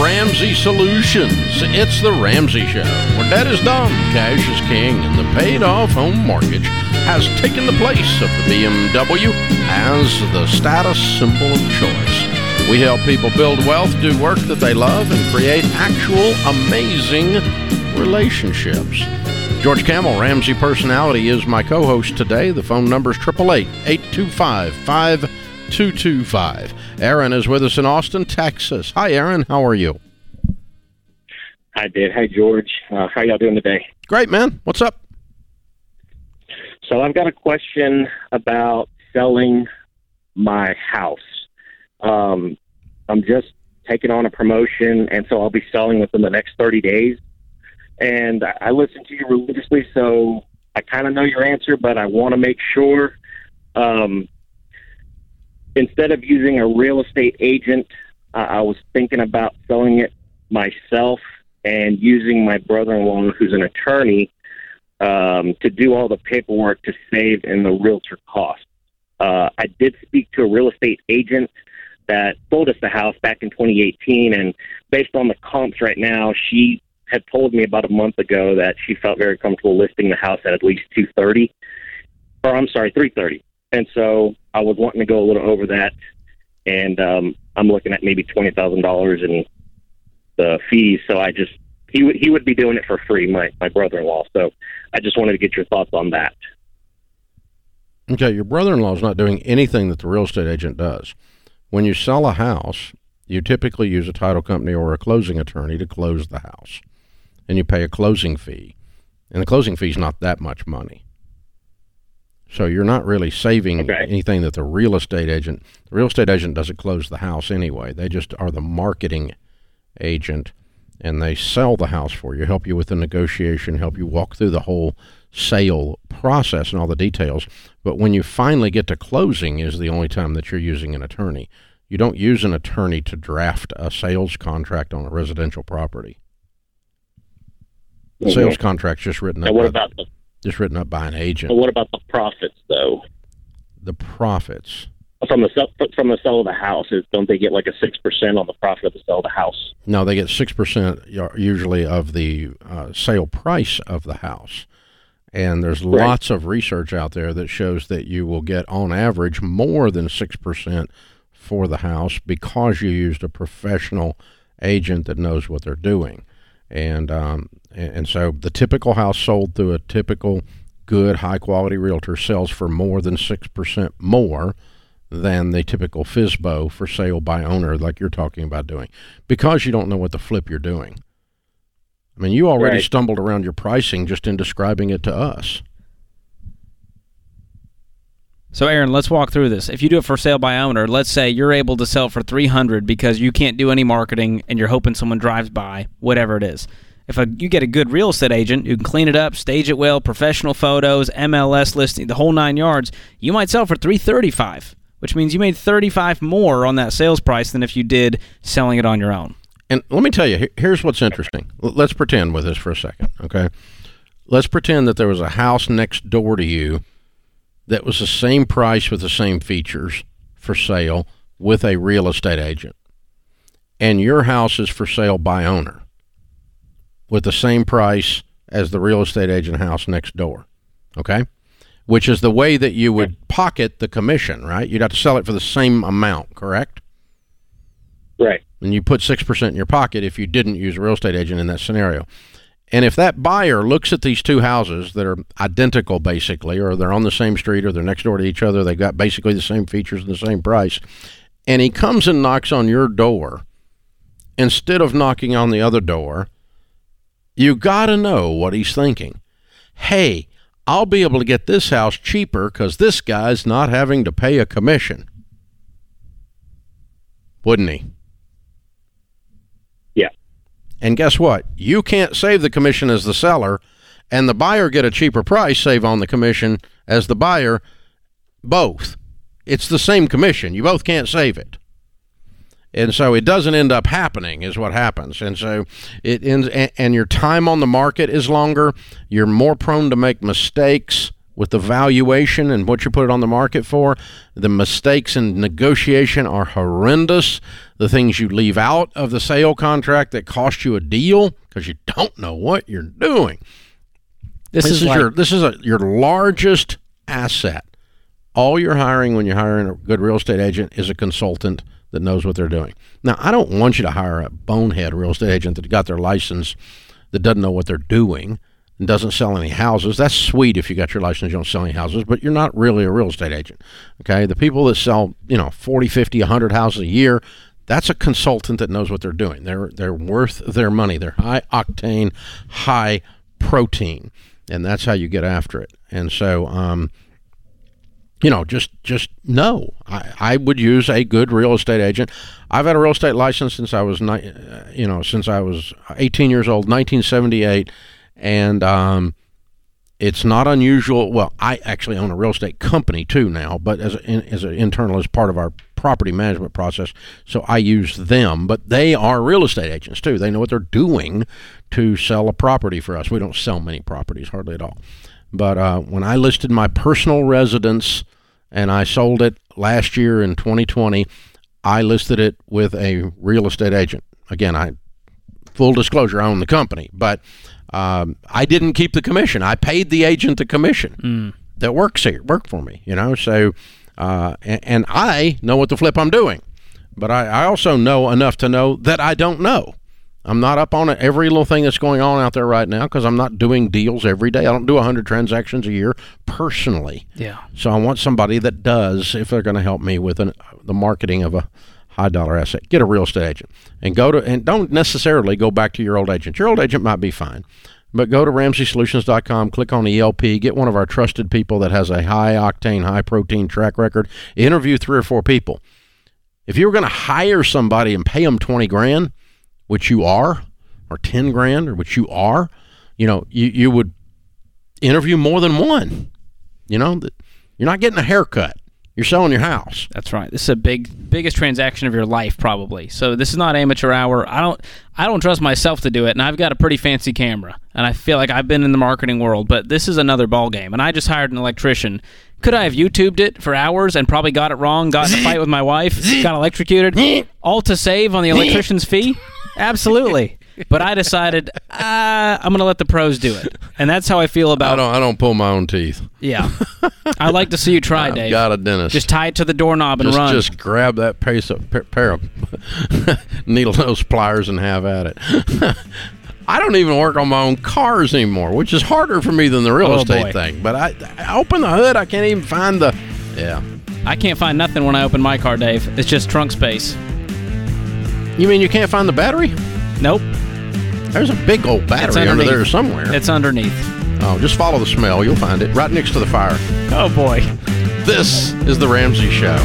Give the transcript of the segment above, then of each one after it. Ramsey Solutions. It's the Ramsey Show, where debt is dumb, cash is king, and the paid-off home mortgage has taken the place of the BMW as the status symbol of choice. We help people build wealth, do work that they love, and create actual amazing relationships. George Kamel, Ramsey Personality, is my co-host today. The phone number is 888-825-5225. Aaron is with us in Austin, Texas. Hi, Aaron. How are you? Hi, Dave. Hi, George. How y'all doing today? Great, man. What's up? So I've got a question about selling my house. I'm just taking on a promotion, and so I'll be selling within the next 30 days. And I listen to you religiously, so I kind of know your answer, but I want to make sure. Instead of using a real estate agent, I was thinking about selling it myself and using my brother-in-law, who's an attorney, to do all the paperwork to save in the realtor cost. I did speak to a real estate agent that sold us the house back in 2018, and based on the comps right now, she had told me about a month ago that she felt very comfortable listing the house at least 230, or I'm sorry, 330. And so I was wanting to go a little over that, and I'm looking at maybe $20,000 in the fees. So I just, he would be doing it for free, my brother-in-law. So I just wanted to get your thoughts on that. Okay. Your brother-in-law is not doing anything that the real estate agent does. When you sell a house, you typically use a title company or a closing attorney to close the house. And you pay a closing fee, and the closing fee is not that much money. So you're not really saving anything that the real estate agent doesn't close the house anyway. They just are the marketing agent, and they sell the house for you, help you with the negotiation, help you walk through the whole sale process and all the details. But when you finally get to closing is the only time that you're using an attorney. You don't use an attorney to draft a sales contract on a residential property. The sales contract's just written up. What about just written up by an agent? What about the profits, though? The profits from the sale of the house, don't they get like a 6% on the profit of the sale of the house? No, they get 6% usually of the sale price of the house, and there's lots of research out there that shows that you will get on average more than 6% for the house because you used a professional agent that knows what they're doing. And so the typical house sold through a typical good, high-quality realtor sells for more than 6% more than the typical FSBO for sale by owner like you're talking about doing, because you don't know what the flip you're doing. I mean, you already stumbled around your pricing just in describing it to us. So, Aaron, let's walk through this. If you do it for sale by owner, let's say you're able to sell for $300 because you can't do any marketing and you're hoping someone drives by, whatever it is. If you get a good real estate agent who can clean it up, stage it well, professional photos, MLS listing, the whole nine yards, you might sell for $335, which means you made $35 more on that sales price than if you did selling it on your own. And let me tell you, here's what's interesting. Let's pretend with this for a second, okay? Let's pretend that there was a house next door to you that was the same price with the same features for sale with a real estate agent. And your house is for sale by owner with the same price as the real estate agent house next door, okay? Which is the way that you would pocket the commission, right? You'd have to sell it for the same amount, correct? Right. And you put 6% in your pocket if you didn't use a real estate agent in that scenario. And if that buyer looks at these two houses that are identical, basically, or they're on the same street or they're next door to each other, they've got basically the same features and the same price, and he comes and knocks on your door, instead of knocking on the other door, you got to know what he's thinking. Hey, I'll be able to get this house cheaper because this guy's not having to pay a commission. Wouldn't he? And guess what? You can't save the commission as the seller, and the buyer get a cheaper price, save on the commission as the buyer. Both. It's the same commission. You both can't save it. And so it doesn't end up happening is what happens. And so it ends, and your time on the market is longer. You're more prone to make mistakes with the valuation and what you put it on the market for. The mistakes in negotiation are horrendous. The things you leave out of the sale contract that cost you a deal because you don't know what you're doing. This is your largest asset. All you're hiring when you're hiring a good real estate agent is a consultant that knows what they're doing. Now, I don't want you to hire a bonehead real estate agent that got their license that doesn't know what they're doing and doesn't sell any houses. That's sweet if you got your license, you don't sell any houses, but you're not really a real estate agent, okay? The people that sell, 40, 50, 100 houses a year, that's a consultant that knows what they're doing. They're worth their money. They're high octane, high protein, and that's how you get after it. And so, I would use a good real estate agent. I've had a real estate license since I was 18 years old, 1978, and it's not unusual. Well, I actually own a real estate company too now, but as an internal as part of our property management process, so I use them. But they are real estate agents too. They know what they're doing to sell a property for us. We don't sell many properties, hardly at all. But when I listed my personal residence and I sold it last year in 2020, I listed it with a real estate agent. Again, full disclosure, I own the company, but I didn't keep the commission. I paid the agent the commission that worked for me, So, and I know what the flip I'm doing, but I also know enough to know that I don't know. I'm not up on every little thing that's going on out there right now because I'm not doing deals every day. I don't do 100 transactions a year personally. Yeah. So I want somebody that does if they're going to help me with the marketing of a high-dollar asset. Get a real estate agent and don't necessarily go back to your old agent. Your old agent might be fine, but go to RamseySolutions.com, click on ELP, get one of our trusted people that has a high-octane, high-protein track record. Interview 3 or 4 people. If you were going to hire somebody and pay them $20,000, which you are, or $10,000, or which you are, you would interview more than one. You're not getting a haircut. You're selling your house. That's right. This is the biggest transaction of your life, probably. So this is not amateur hour. I don't trust myself to do it, and I've got a pretty fancy camera, and I feel like I've been in the marketing world, but this is another ballgame. And I just hired an electrician. Could I have YouTubed it for hours and probably got it wrong, got in a fight with my wife, got electrocuted, all to save on the electrician's fee? Absolutely. But I decided I'm going to let the pros do it. And that's how I feel about it. I don't pull my own teeth. Yeah. I like to see you try, Dave. I've got a dentist. Just tie it to the doorknob and run. Just grab that pair of needle-nose pliers and have at it. I don't even work on my own cars anymore, which is harder for me than the real estate thing. But I open the hood. I can't even find the... Yeah. I can't find nothing when I open my car, Dave. It's just trunk space. You mean you can't find the battery? Nope. There's a big old battery under there somewhere. It's underneath. Oh, just follow the smell. You'll find it right next to the fire. Oh, boy. This is The Ramsey Show.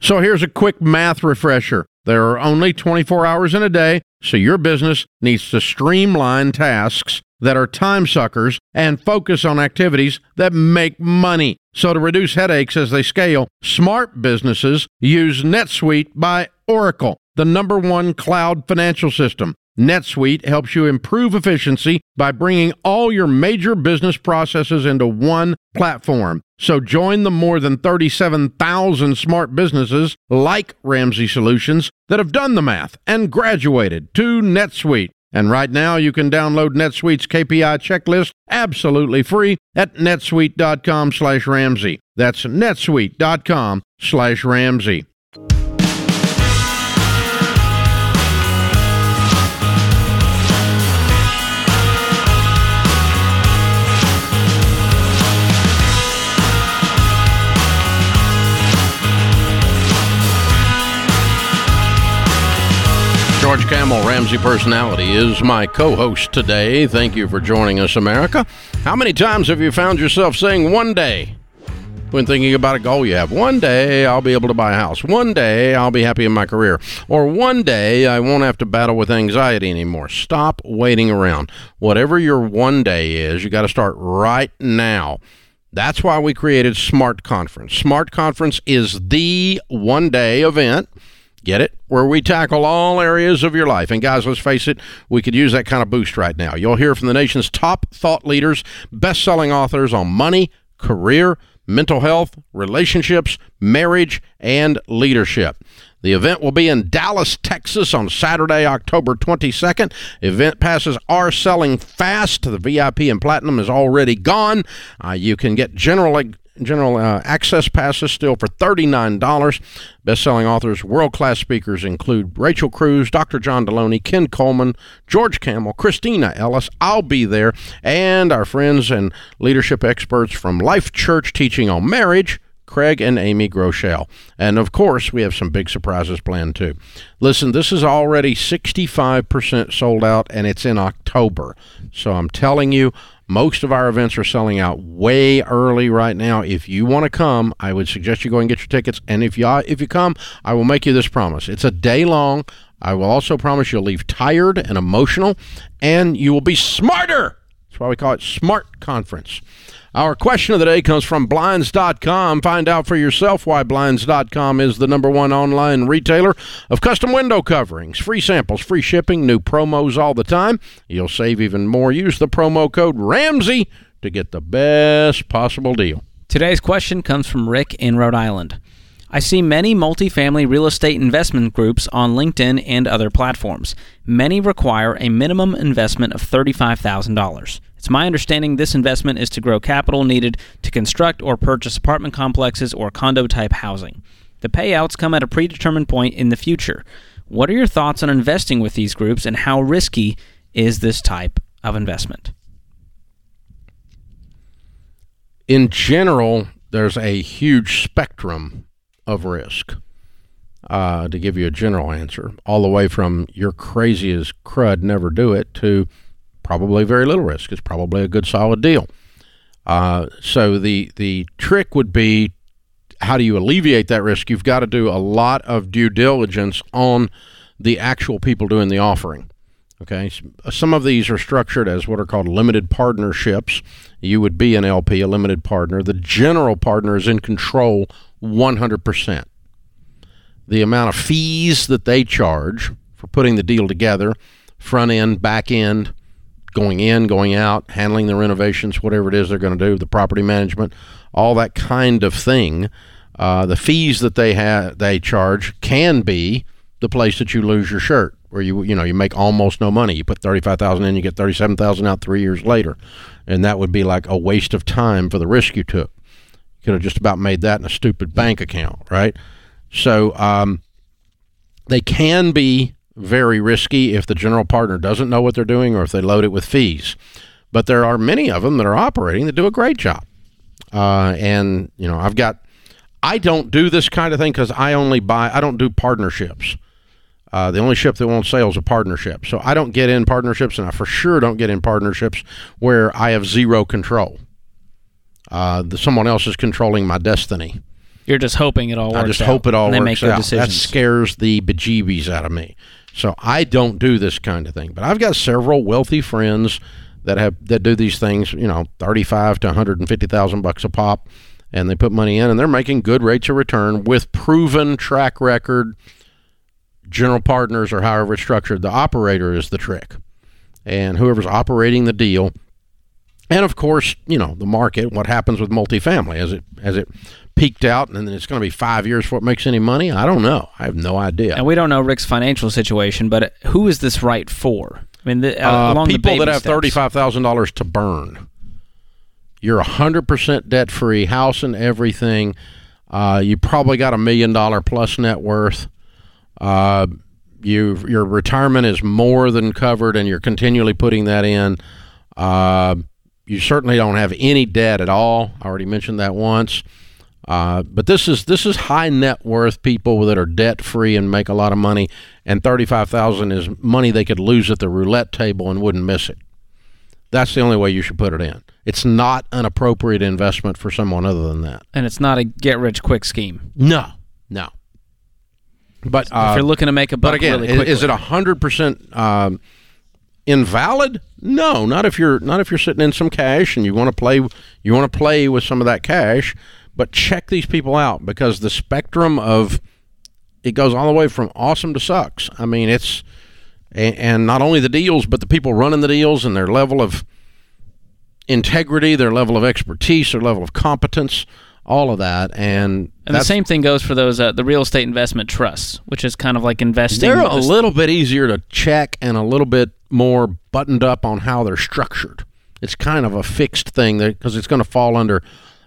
So here's a quick math refresher. There are only 24 hours in a day, so your business needs to streamline tasks that are time suckers and focus on activities that make money. So to reduce headaches as they scale, smart businesses use NetSuite by Oracle, the #1 cloud financial system. NetSuite helps you improve efficiency by bringing all your major business processes into one platform. So join the more than 37,000 smart businesses like Ramsey Solutions that have done the math and graduated to NetSuite. And right now you can download NetSuite's KPI checklist absolutely free at netsuite.com/Ramsey. That's netsuite.com/Ramsey. George Kamel, Ramsey Personality, is my co-host today. Thank you for joining us, America. How many times have you found yourself saying one day, when thinking about a goal you have. One day I'll be able to buy a house. One day I'll be happy in my career. Or one day I won't have to battle with anxiety anymore. Stop waiting around. Whatever your one day is, you got to start right now. That's why we created Smart Conference. Smart Conference is the one-day event, get it, where we tackle all areas of your life. And guys, let's face it, we could use that kind of boost right now. You'll hear from the nation's top thought leaders, best-selling authors on money, career, mental health, relationships, marriage, and leadership. The event will be in Dallas, Texas on Saturday, October 22nd. Event passes are selling fast. The VIP and Platinum is already gone. You can get general access passes still for $39. Best-selling authors, world-class speakers include Rachel Cruz, Dr. John Deloney, Ken Coleman, George Kamel, Christina Ellis. I'll be there. And our friends and leadership experts from Life Church teaching on marriage, Craig and Amy Groschel. And, of course, we have some big surprises planned, too. Listen, this is already 65% sold out, and it's in October. So I'm telling you, most of our events are selling out way early right now. If you want to come, I would suggest you go and get your tickets. And if you come, I will make you this promise. It's a day long. I will also promise you'll leave tired and emotional, and you will be smarter. That's why we call it Smart Conference. Our question of the day comes from Blinds.com. Find out for yourself why Blinds.com is the #1 online retailer of custom window coverings. Free samples, free shipping, new promos all the time. You'll save even more. Use the promo code RAMSEY to get the best possible deal. Today's question comes from Rick in Rhode Island. I see many multifamily real estate investment groups on LinkedIn and other platforms. Many require a minimum investment of $35,000. It's my understanding this investment is to grow capital needed to construct or purchase apartment complexes or condo-type housing. The payouts come at a predetermined point in the future. What are your thoughts on investing with these groups, and how risky is this type of investment? In general, there's a huge spectrum of risk, to give you a general answer, all the way from you're crazy as crud, never do it, to probably very little risk. It's probably a good solid deal. So the trick would be, how do you alleviate that risk? You've got to do a lot of due diligence on the actual people doing the offering. Okay, some of these are structured as what are called limited partnerships. You would be an LP, a limited partner. The general partner is in control 100%. The amount of fees that they charge for putting the deal together, front end, back end, going in, going out, handling the renovations, whatever it is they're going to do, the property management, all that kind of thing, the fees that they charge can be the place that you lose your shirt, where you make almost no money. You put $35,000 in, you get $37,000 out 3 years later, and that would be like a waste of time for the risk you took. You could have just about made that in a stupid bank account, right? So they can be very risky if the general partner doesn't know what they're doing or if they load it with fees. But there are many of them that are operating that do a great job. I don't do this kind of thing because I don't do partnerships. The only ship that won't sail is a partnership. So I don't get in partnerships, and I for sure don't get in partnerships where I have zero control. Someone else is controlling my destiny. You're just hoping it all works out. I just hope it all works out. That scares the bejeebies out of me. So I don't do this kind of thing. But I've got several wealthy friends that do these things, $35,000 to $150,000 a pop, and they put money in, and they're making good rates of return with proven track record. General partners, or however it's structured, the operator is the trick, and whoever's operating the deal, and of course, the market. What happens with multifamily as it peaked out, and then it's going to be 5 years before it makes any money. I don't know. I have no idea. And we don't know Rick's financial situation, but who is this right for? I mean, people that have $35,000 to burn. You're 100% debt free, house and everything. You probably got $1 million plus net worth. Your retirement is more than covered, and you're continually putting that in. You certainly don't have any debt at all. I already mentioned that once. But this is high net worth people that are debt free and make a lot of money, and $35,000 is money they could lose at the roulette table and wouldn't miss it. That's the only way you should put it in. It's not an appropriate investment for someone other than that. And it's not a get-rich-quick scheme. No, no. But if you're looking to make a buck again, really quickly. Is it 100% invalid? No, not if you're sitting in some cash and you want to play with some of that cash. But check these people out, because the spectrum of it goes all the way from awesome to sucks. I mean, it's and not only the deals, but the people running the deals and their level of integrity, their level of expertise, their level of competence. All of that, and the same thing goes for those the real estate investment trusts, which is kind of like investing. They're a little bit easier to check and a little bit more buttoned up on how they're structured. It's kind of a fixed thing because it's going to fall under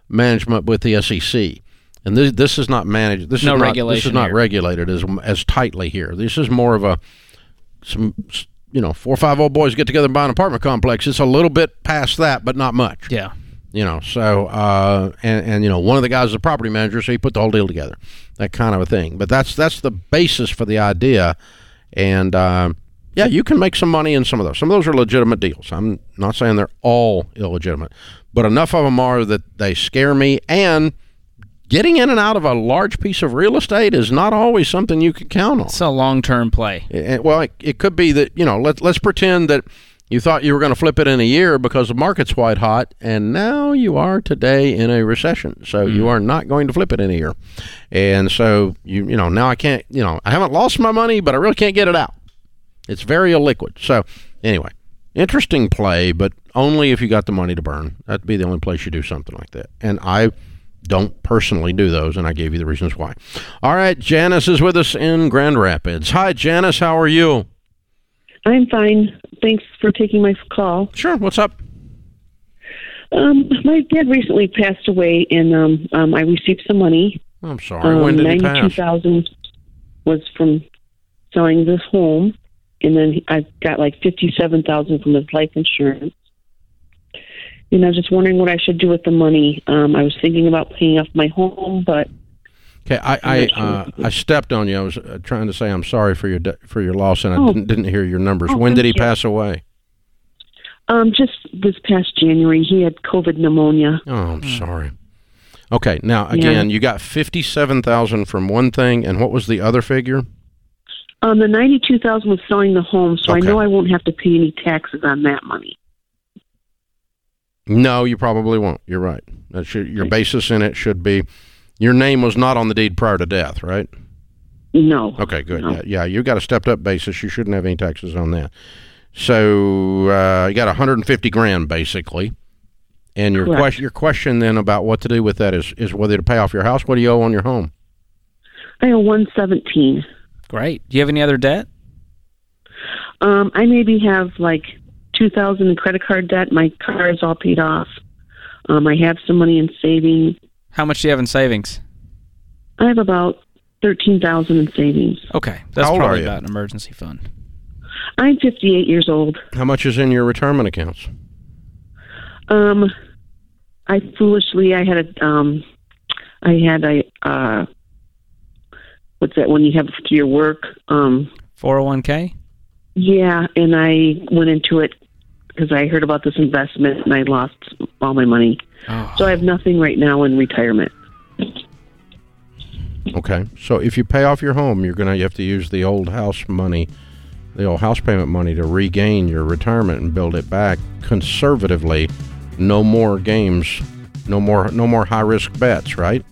management with the SEC, and this is not managed. This is not regulated. This is not regulated as tightly here. This is more of some 4 or 5 old boys get together and buy an apartment complex. It's a little bit past that, but not much. Yeah. So one of the guys is a property manager, so he put the whole deal together, that kind of a thing. But that's the basis for the idea, and you can make some money in some of those. Some of those are legitimate deals. I'm not saying they're all illegitimate, but enough of them are that they scare me. And getting in and out of a large piece of real estate is not always something you can count on. It's a long-term play. It could be that let's pretend that. You thought you were going to flip it in a year because the market's white hot, and now you are today in a recession. So you are not going to flip it in a year. And so, now I can't, I haven't lost my money, but I really can't get it out. It's very illiquid. So anyway, interesting play, but only if you got the money to burn. That'd be the only place you do something like that. And I don't personally do those, and I gave you the reasons why. All right, Janice is with us in Grand Rapids. Hi, Janice. How are you? I'm fine. Thanks for taking my call. Sure. What's up? My dad recently passed away, and I received some money. I'm sorry. When did he pass? $92,000 was from selling this home, and then I got like $57,000 from his life insurance. And I was just wondering what I should do with the money. I was thinking about paying off my home, but. Okay, I stepped on you. I was trying to say I'm sorry for your loss, and I didn't hear your numbers. When did he pass away? Just this past January. He had COVID pneumonia. Oh, I'm sorry. Okay, now, again, you got $57,000 from one thing, and what was the other figure? The $92,000 was selling the home, so okay. I know I won't have to pay any taxes on that money. No, you probably won't. You're right. Your basis in it should be... Your name was not on the deed prior to death, right? No. Okay, good. No. Yeah, you've got a stepped-up basis. You shouldn't have any taxes on that. So you got $150,000 basically, and your question then about what to do with that is whether to pay off your house. What do you owe on your home? I owe $117,000. Great. Do you have any other debt? I maybe have like $2,000 in credit card debt. My car is all paid off. I have some money in savings. How much do you have in savings? I have about $13,000 in savings. Okay. That's probably about an emergency fund. I'm 58 years old. How much is in your retirement accounts? I had a what's that one you have for your work? 401k? Yeah, and I went into it because I heard about this investment and I lost all my money. Oh. So I have nothing right now in retirement. Okay. So if you pay off your home, you have to use the old house money, the old house payment money to regain your retirement and build it back conservatively. No more games, no more high risk bets, right?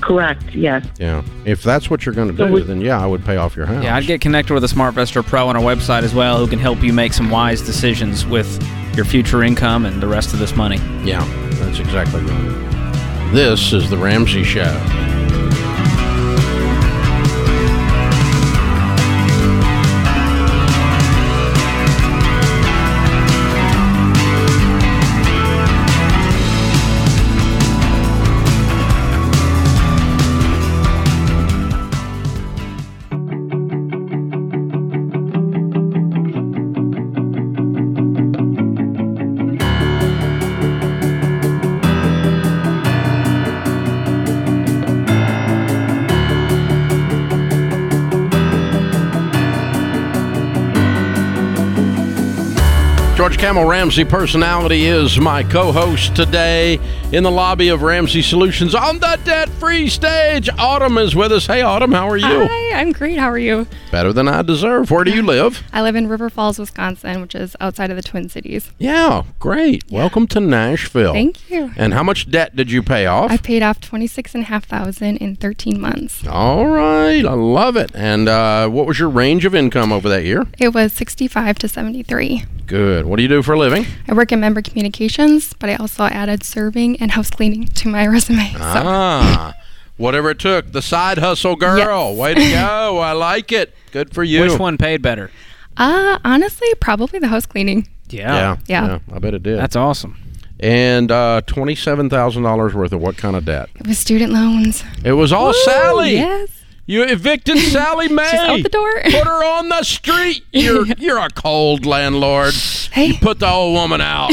Correct. Yes. Yeah. If that's what you're going to do, I would pay off your house. Yeah, I'd get connected with a Smart Investor Pro on our website as well, who can help you make some wise decisions with your future income and the rest of this money. Yeah, that's exactly right. This is The Ramsey Show. George Kamel, Ramsey Personality, is my co-host today in the lobby of Ramsey Solutions on the debt-free stage. Autumn is with us. Hey, Autumn, how are you? Hi, I'm great. How are you? Better than I deserve. Where do you live? I live in River Falls, Wisconsin, which is outside of the Twin Cities. Yeah, great. Yeah. Welcome to Nashville. Thank you. And how much debt did you pay off? I paid off $26,500 in 13 months. All right. I love it. And what was your range of income over that year? It was $65,000 to $73,000. Good. What do you do for a living? I work in member communications, but I also added serving and house cleaning to my resume. Ah, so. Whatever it took. The side hustle girl. Yes. Way to go. I like it. Good for you. Which one paid better? Honestly, probably the house cleaning. Yeah. I bet it did. That's awesome. And $27,000 worth of what kind of debt? It was student loans. It was all Sally. Yes. You evicted Sally Mae. She's out the door. Put her on the street. You're a cold landlord. Hey. You put the old woman out.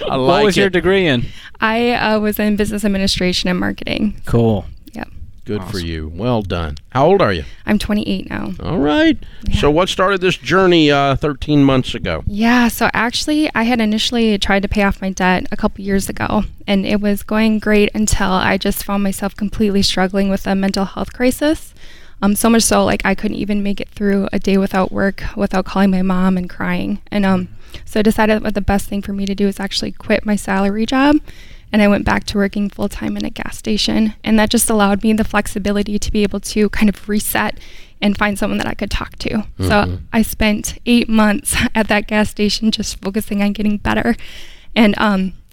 What was your degree in? I was in business administration and marketing. Cool. Yep. Good awesome. For you. Well done. How old are you? I'm 28 now. All right. Yeah. So what started this journey 13 months ago? Yeah. So actually, I had initially tried to pay off my debt a couple years ago, and it was going great until I just found myself completely struggling with a mental health crisis. So much so, like, I couldn't even make it through a day without work, without calling my mom and crying. And so I decided that the best thing for me to do is actually quit my salary job. And I went back to working full-time in a gas station. And that just allowed me the flexibility to be able to kind of reset and find someone that I could talk to. Mm-hmm. So I spent 8 months at that gas station just focusing on getting better. And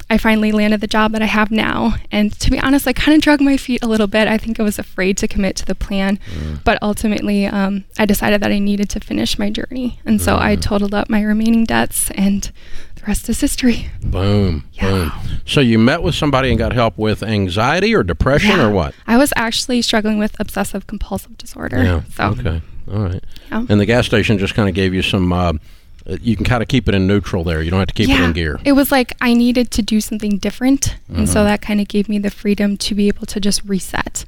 I finally landed the job that I have now. And to be honest, I kind of dragged my feet a little bit. I think I was afraid to commit to the plan. Mm-hmm. But ultimately, I decided that I needed to finish my journey. And so I totaled up my remaining debts, and the rest is history. Boom. Yeah. Boom. So you met with somebody and got help with anxiety or depression or what? I was actually struggling with obsessive compulsive disorder. Yeah. So. Okay. All right. Yeah. And the gas station just kind of gave you some... you can kind of keep it in neutral there. You don't have to keep it in gear. It was like I needed to do something different. Mm-hmm. And so that kind of gave me the freedom to be able to just reset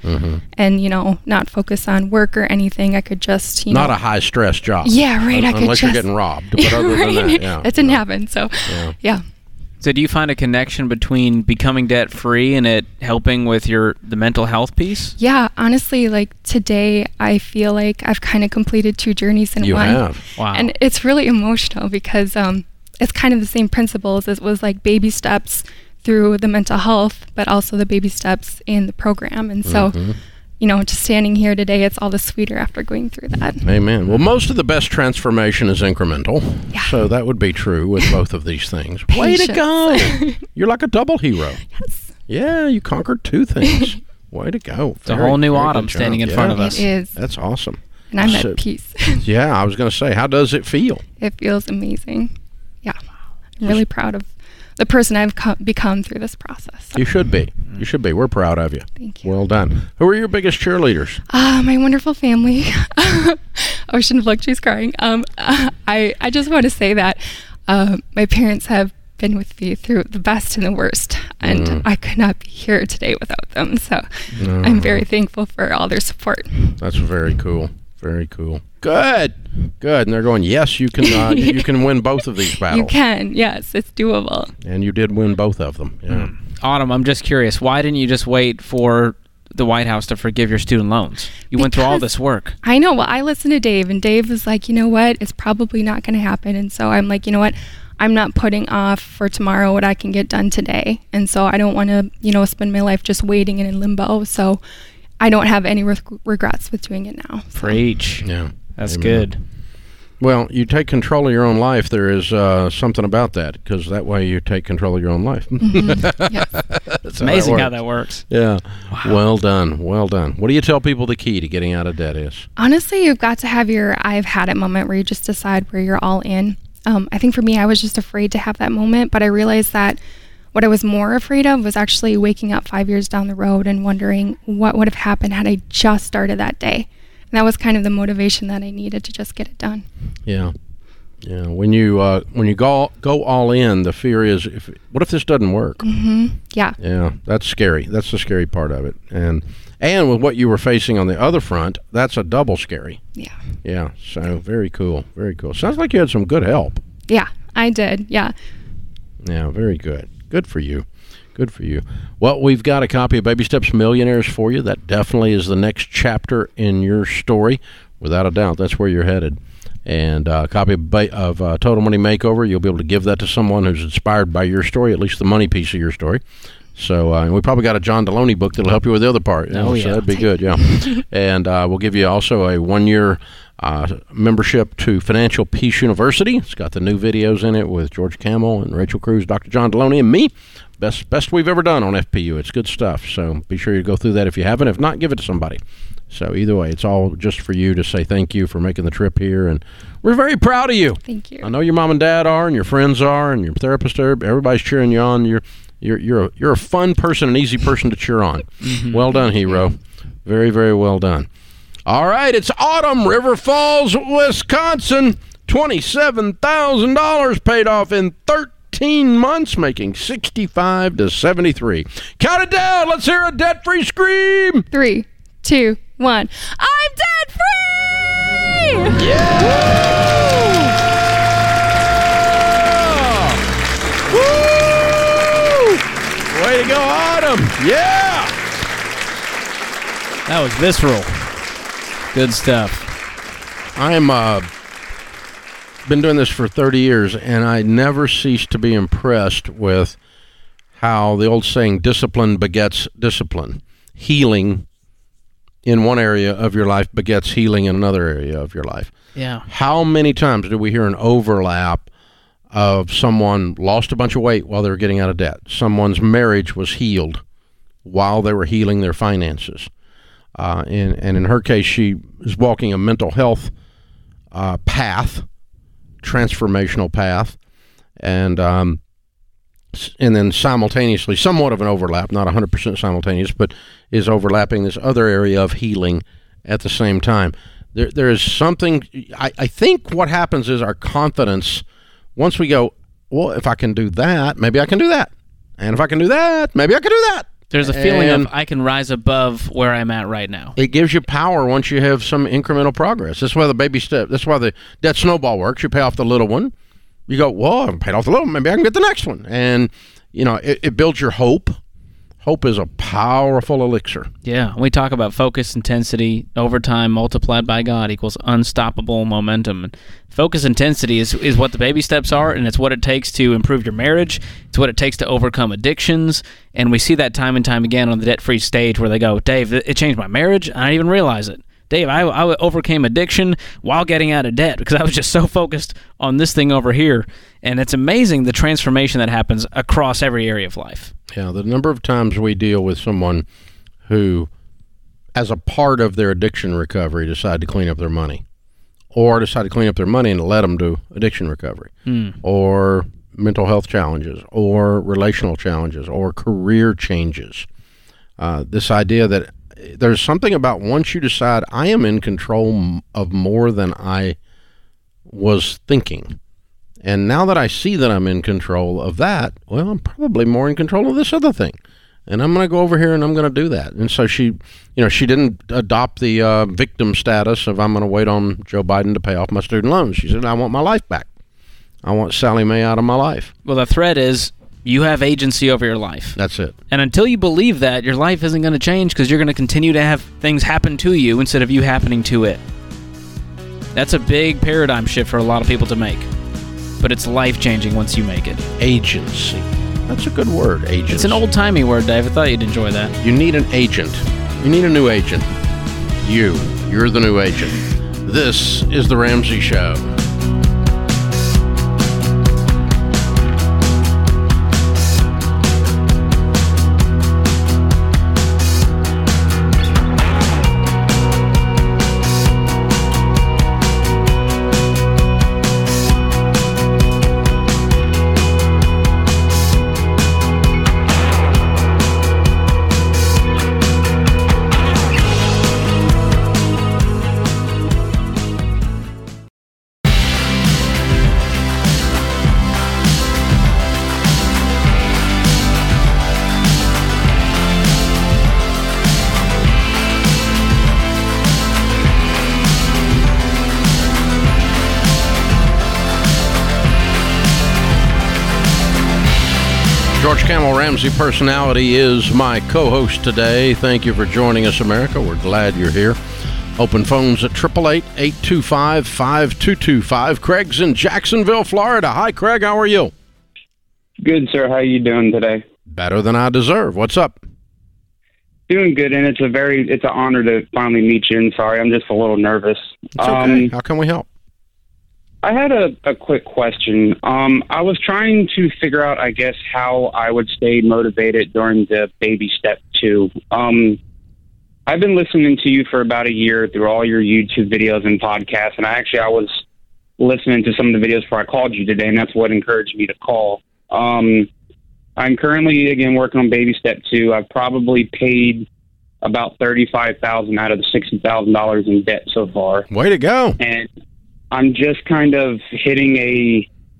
and, you know, not focus on work or anything. I could just, you know. Not a high stress job. Yeah, right. Unless you're getting robbed. But other than that, yeah. That didn't happen. So, yeah. So do you find a connection between becoming debt-free and it helping with the mental health piece? Yeah, honestly, like today, I feel like I've kind of completed two journeys in one. You have? Wow. And it's really emotional because it's kind of the same principles. It was like baby steps through the mental health, but also the baby steps in the program. And so... you know, just standing here today, it's all the sweeter after going through that. Amen. Well, most of the best transformation is incremental. Yeah. So that would be true with both of these things. Way to go. You're like a double hero. Yes. Yeah, you conquered two things. Way to go. It's a whole new autumn standing in front of us. It is. That's awesome. And I'm at peace. Yeah, I was going to say, how does it feel? It feels amazing. Yeah. I'm really proud of the person I've become through this process. So. You should be. You should be. We're proud of you. Thank you. Well done. Who are your biggest cheerleaders? My wonderful family. Ocean Vlog, she's crying. I just want to say that my parents have been with me through the best and the worst, and I could not be here today without them. So I'm very thankful for all their support. That's very cool. Very cool. Good. And they're going, yes, you can you can win both of these battles. You can, yes. It's doable. And you did win both of them. Yeah. Autumn, I'm just curious. Why didn't you just wait for the White House to forgive your student loans? You went through all this work. I know. Well, I listened to Dave, and Dave was like, you know what? It's probably not going to happen. And so I'm like, you know what? I'm not putting off for tomorrow what I can get done today. And so I don't want to, you know, spend my life just waiting and in limbo. So I don't have any regrets with doing it now. So. Preach. Yeah. That's Amen. Good. Well, you take control of your own life. There is something about that, because that way you take control of your own life. Yes. It's amazing how that works. Yeah. Wow. Well done. What do you tell people the key to getting out of debt is? Honestly, you've got to have your I've had it moment where you just decide where you're all in. I think for me, I was just afraid to have that moment, but I realized that what I was more afraid of was actually waking up 5 years down the road and wondering what would have happened had I just started that day. And that was kind of the motivation that I needed to just get it done. Yeah. When you go all in, the fear is, what if this doesn't work? Mm-hmm. Yeah. That's scary. That's the scary part of it. And with what you were facing on the other front, that's a double scary. Yeah. So very cool. Sounds like you had some good help. Yeah, I did. Yeah. Yeah, very good. Good for you. Good for you. Well, we've got a copy of Baby Steps Millionaires for you. That definitely is the next chapter in your story. Without a doubt, that's where you're headed. And a copy of Total Money Makeover, you'll be able to give that to someone who's inspired by your story, at least the money piece of your story. So and we probably got a John Deloney book that'll help you with the other part. You know, so that'd be good, yeah. And we'll give you also a one-year membership to Financial Peace University. It's got the new videos in it with George Kamel and Rachel Cruz, Dr. John Deloney, and me. Best we've ever done on FPU. It's good stuff. So be sure you go through that if you haven't. If not, give it to somebody. So either way, it's all just for you to say thank you for making the trip here. And we're very proud of you. Thank you. I know your mom and dad are, and your friends are, and your therapist are. Everybody's cheering you on. You're a fun person, an easy person to cheer on. Mm-hmm. Well done, hero. Very, very well done. All right, it's autumn, River Falls, Wisconsin. $27,000 paid off in 13 months, making 65 to 73. Count it down. Let's hear a debt-free scream. 3, 2, 1. I'm debt-free! Yeah! Woo! Way to go, Autumn! Yeah! That was visceral. Good stuff. I'm been doing this for 30 years, and I never cease to be impressed with how the old saying, discipline begets discipline. Healing in one area of your life begets healing in another area of your life. Yeah. How many times do we hear an overlap of someone lost a bunch of weight while they were getting out of debt? Someone's marriage was healed while they were healing their finances. And in her case, she is walking a mental health path, transformational path, and then simultaneously, somewhat of an overlap, not 100% simultaneous, but is overlapping this other area of healing at the same time. There is something, I think what happens is our confidence. Once we go, well, if I can do that, maybe I can do that. And if I can do that, maybe I can do that. There's a feeling of I can rise above where I'm at right now. It gives you power once you have some incremental progress. That's why the baby step, that's why the debt snowball works. You pay off the little one. You go, well, I paid off the little one. Maybe I can get the next one. And, you know, it builds your hope. Hope is a powerful elixir. Yeah. We talk about focus, intensity, overtime multiplied by God equals unstoppable momentum. Focus intensity is what the baby steps are, and it's what it takes to improve your marriage. It's what it takes to overcome addictions. And we see that time and time again on the debt-free stage where they go, Dave, it changed my marriage. I didn't even realize it. Dave, I overcame addiction while getting out of debt because I was just so focused on this thing over here. And it's amazing the transformation that happens across every area of life. Yeah, the number of times we deal with someone who, as a part of their addiction recovery, decide to clean up their money, or decide to clean up their money and let them do addiction recovery, or mental health challenges, or relational challenges, or career changes. This idea that there's something about once you decide I am in control of more than I was thinking. And now that I see that I'm in control of that, well, I'm probably more in control of this other thing. And I'm going to go over here and I'm going to do that. And so she, you know, she didn't adopt the victim status of I'm going to wait on Joe Biden to pay off my student loans. She said, I want my life back. I want Sally Mae out of my life. Well, the thread is, you have agency over your life. That's it. And until you believe that, your life isn't going to change because you're going to continue to have things happen to you instead of you happening to it. That's a big paradigm shift for a lot of people to make. But it's life-changing once you make it. Agency. That's a good word, agency. It's an old-timey word, Dave. I thought you'd enjoy that. You need an agent. You need a new agent. You're the new agent. This is The Ramsey Show. George Kamel, Ramsey Personality, is my co-host today. Thank you for joining us, America. We're glad you're here. Open phones at 888-825-5225. Craig's in Jacksonville, Florida. Hi, Craig. How are you? Good, sir. How are you doing today? Better than I deserve. What's up? Doing good, and it's an honor to finally meet you. And sorry, I'm just a little nervous. It's okay. How can we help? I had a quick question. I was trying to figure out, I guess, how I would stay motivated during the baby step 2. I've been listening to you for about a year through all your YouTube videos and podcasts, and I was listening to some of the videos before I called you today, and that's what encouraged me to call. I'm currently, again, working on baby step 2. I've probably paid about $35,000 out of the $60,000 in debt so far. Way to go. And I'm just kind of hitting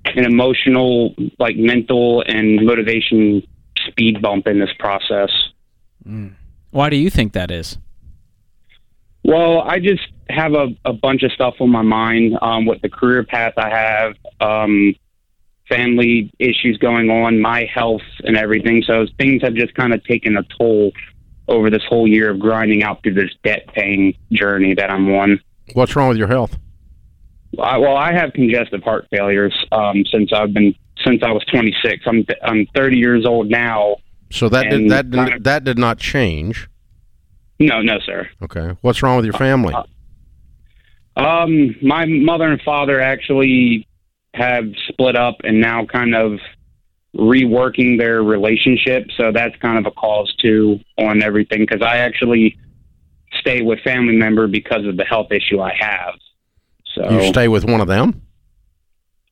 an emotional, like mental and motivation speed bump in this process. Mm. Why do you think that is? Well, I just have a bunch of stuff on my mind with the career path I have, family issues going on, my health and everything. So things have just kind of taken a toll over this whole year of grinding out through this debt paying journey that I'm on. What's wrong with your health? Well, I have congestive heart failures since I was 26. I'm 30 years old now. So that did not change. No, sir. Okay. What's wrong with your family? My mother and father actually have split up and now kind of reworking their relationship. So that's kind of a cause too on everything, because I actually stay with family member because of the health issue I have. So you stay with one of them?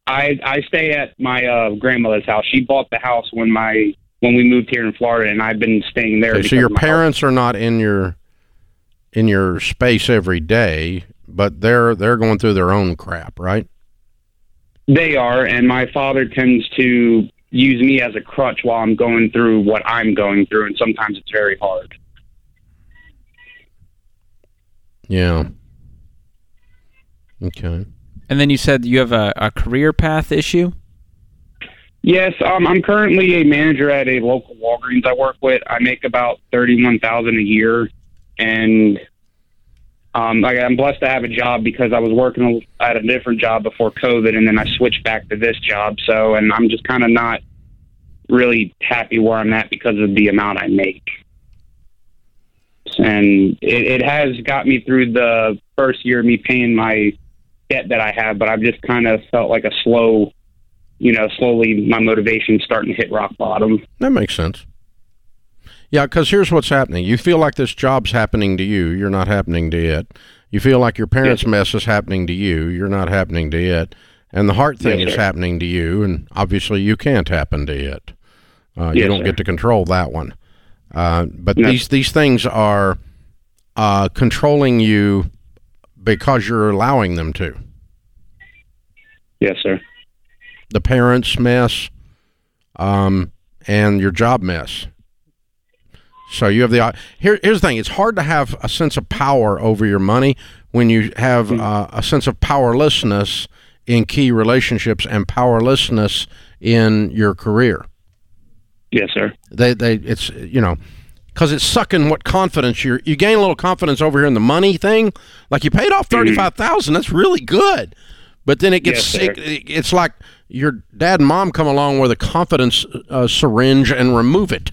I stay at my grandmother's house. She bought the house when we moved here in Florida, and I've been staying there. Okay, so your parents are not in your space every day, but they're going through their own crap, right? They are, and my father tends to use me as a crutch while I'm going through what I'm going through, and sometimes it's very hard. Yeah. Okay. And then you said you have a career path issue? Yes, I'm currently a manager at a local Walgreens I work with. I make about $31,000 a year, and I'm blessed to have a job because I was working at a different job before COVID, and then I switched back to this job. So, and I'm just kind of not really happy where I'm at because of the amount I make. And it has got me through the first year of me paying my debt that I have, but I've just kind of felt like slowly my motivation starting to hit rock bottom. That makes sense. Yeah, because here's what's happening. You feel like this job's happening to you. You're not happening to it. You feel like your parents' mess is happening to you. You're not happening to it. And the heart thing is happening to you, and obviously you can't happen to it. You don't get to control that one. These things are controlling you because you're allowing them to. Yes, sir. The parents' mess and your job mess. So you have here's the thing. It's hard to have a sense of power over your money when you have a sense of powerlessness in key relationships and powerlessness in your career. Yes, sir. It's, because it's sucking what confidence you gain a little confidence over here in the money thing. Like you paid off $35,000. That's really good. But then it gets sick. It's like your dad and mom come along with a confidence syringe and remove it.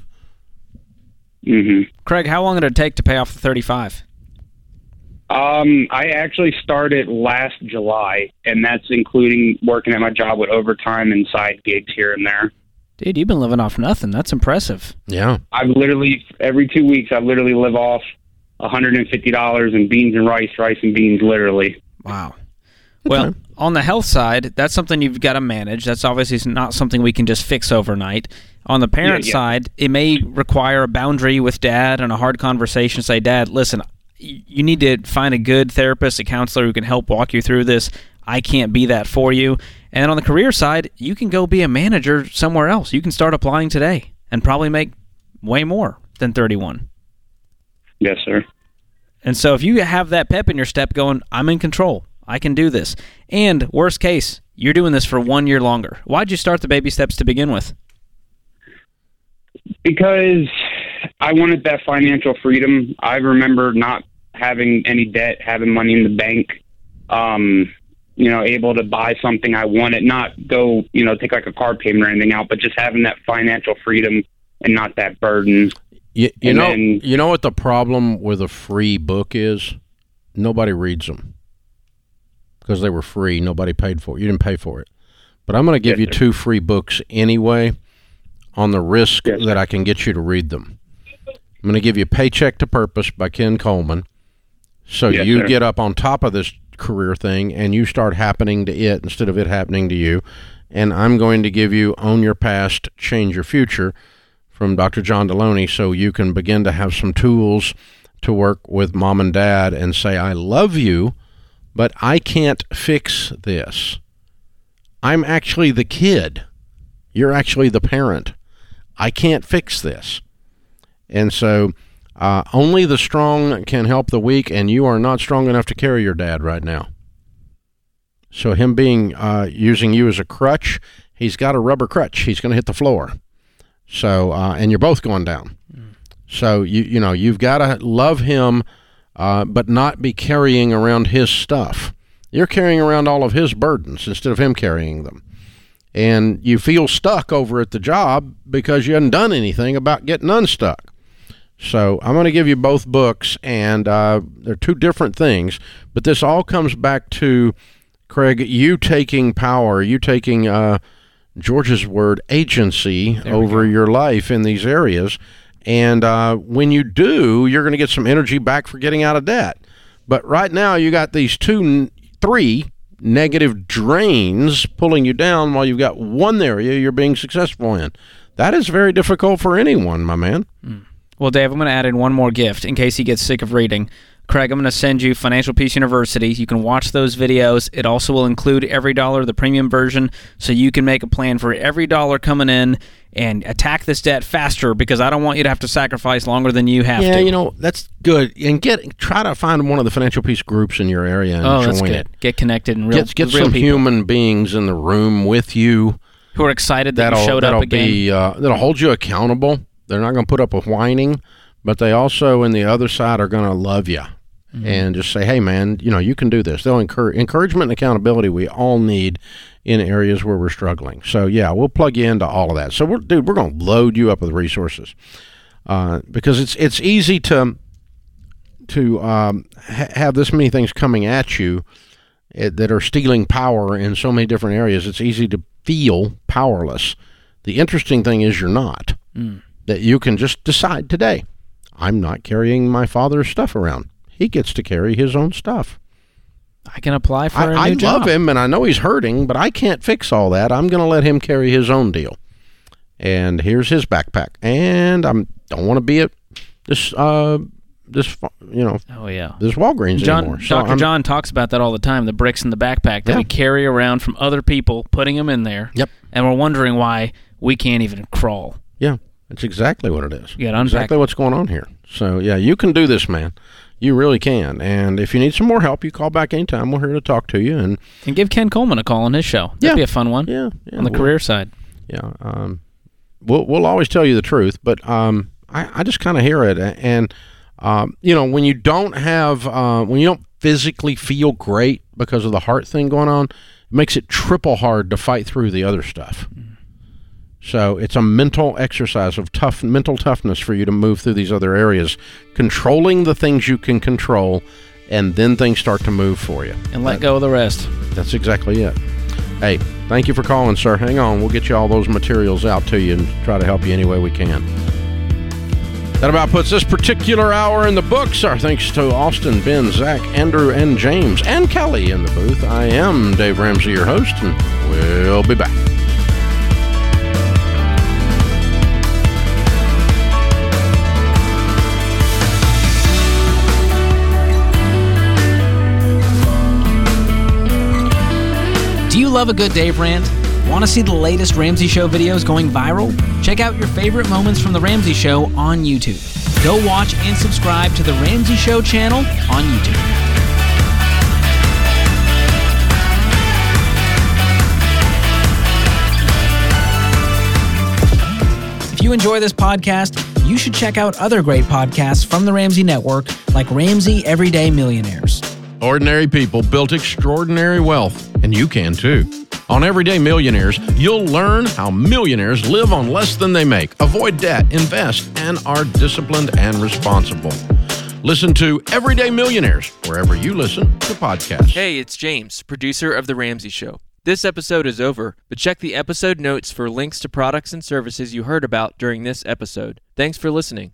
Mm-hmm. Craig, how long did it take to pay off the $35,000? I actually started last July, and that's including working at my job with overtime and side gigs here and there. Dude, you've been living off nothing. That's impressive. Yeah. Every 2 weeks, I live off $150 in beans and rice and beans, literally. Wow. Well, okay. On the health side, that's something you've got to manage. That's obviously not something we can just fix overnight. On the parent side, it may require a boundary with dad and a hard conversation. Say, Dad, listen, you need to find a good therapist, a counselor who can help walk you through this. I can't be that for you. And on the career side, you can go be a manager somewhere else. You can start applying today and probably make way more than 31. Yes, sir. And so if you have that pep in your step going, I'm in control, I can do this. And worst case, you're doing this for 1 year longer. Why'd you start the baby steps to begin with? Because I wanted that financial freedom. I remember not having any debt, having money in the bank, able to buy something I wanted, not go, take like a car payment or anything out, but just having that financial freedom and not that burden. You know what the problem with a free book is? Nobody reads them because they were free. Nobody paid for it. You didn't pay for it. But I'm going to give you two free books anyway on the risk that I can get you to read them. I'm going to give you Paycheck to Purpose by Ken Coleman. So you get up on top of this career thing and you start happening to it instead of it happening to you. And I'm going to give you Own Your Past, Change Your Future from Dr. John Deloney, so you can begin to have some tools to work with mom and dad and say, I love you, but I can't fix this. I'm actually the kid. You're actually the parent. I can't fix this. And so only the strong can help the weak, and you are not strong enough to carry your dad right now. So him being using you as a crutch, he's got a rubber crutch. He's going to hit the floor. So and you're both going down. Mm. So you've got to love him, but not be carrying around his stuff. You're carrying around all of his burdens instead of him carrying them. And you feel stuck over at the job because you haven't done anything about getting unstuck. So I'm going to give you both books, and they're two different things. But this all comes back to, Craig, you taking power, you taking George's word, agency over your life in these areas. And when you do, you're going to get some energy back for getting out of debt. But right now you got these three negative drains pulling you down while you've got one area you're being successful in. That is very difficult for anyone, my man. Mm. Well, Dave, I'm going to add in one more gift in case he gets sick of reading. Craig, I'm going to send you Financial Peace University. You can watch those videos. It also will include Every Dollar, the premium version, so you can make a plan for every dollar coming in and attack this debt faster, because I don't want you to have to sacrifice longer than you have to. Yeah, that's good. And try to find one of the Financial Peace groups in your area and join it. Get connected and get some people. Human beings in the room with you who are excited that you showed up again. That'll hold you accountable. They're not going to put up with whining, but they also, in the other side, are going to love you. Mm-hmm. And just say, hey, man, you can do this. They'll encouragement and accountability we all need in areas where we're struggling. So, yeah, we'll plug you into all of that. So, we're going to load you up with resources because it's easy to have this many things coming at you that are stealing power in so many different areas. It's easy to feel powerless. The interesting thing is you're not, that you can just decide today, I'm not carrying my father's stuff around. He gets to carry his own stuff. I can apply for a new job. I love him, and I know he's hurting, but I can't fix all that. I'm going to let him carry his own deal. And here's his backpack. And I don't want to be at this Walgreens anymore. So Dr. John talks about that all the time, the bricks in the backpack that we carry around from other people, putting them in there. Yep. And we're wondering why we can't even crawl. Yeah, that's exactly what it is. You got to unpack exactly what's going on here. So, yeah, you can do this, man. You really can. And if you need some more help, you call back anytime. We're here to talk to you. And give Ken Coleman a call on his show. That'd be a fun one. Yeah, on the career side. Yeah. We'll always tell you the truth, but I just kind of hear it. And, when you don't have, when you don't physically feel great because of the heart thing going on, it makes it triple hard to fight through the other stuff. Mm-hmm. So it's a mental exercise of mental toughness for you to move through these other areas, controlling the things you can control, and then things start to move for you. And let go of the rest. That's exactly it. Hey, thank you for calling, sir. Hang on. We'll get you all those materials out to you and try to help you any way we can. That about puts this particular hour in the books. Our thanks to Austin, Ben, Zach, Andrew, and James, and Kelly in the booth. I am Dave Ramsey, your host, and we'll be back. Do you love a good Dave rant? Want to see the latest Ramsey Show videos going viral? Check out your favorite moments from The Ramsey Show on YouTube. Go watch and subscribe to The Ramsey Show channel on YouTube. If you enjoy this podcast, you should check out other great podcasts from the Ramsey Network, like Ramsey Everyday Millionaires. Ordinary people built extraordinary wealth, and you can too. On Everyday Millionaires, you'll learn how millionaires live on less than they make, avoid debt, invest, and are disciplined and responsible. Listen to Everyday Millionaires wherever you listen to podcasts. Hey, it's James, producer of The Ramsey Show. This episode is over, but check the episode notes for links to products and services you heard about during this episode. Thanks for listening.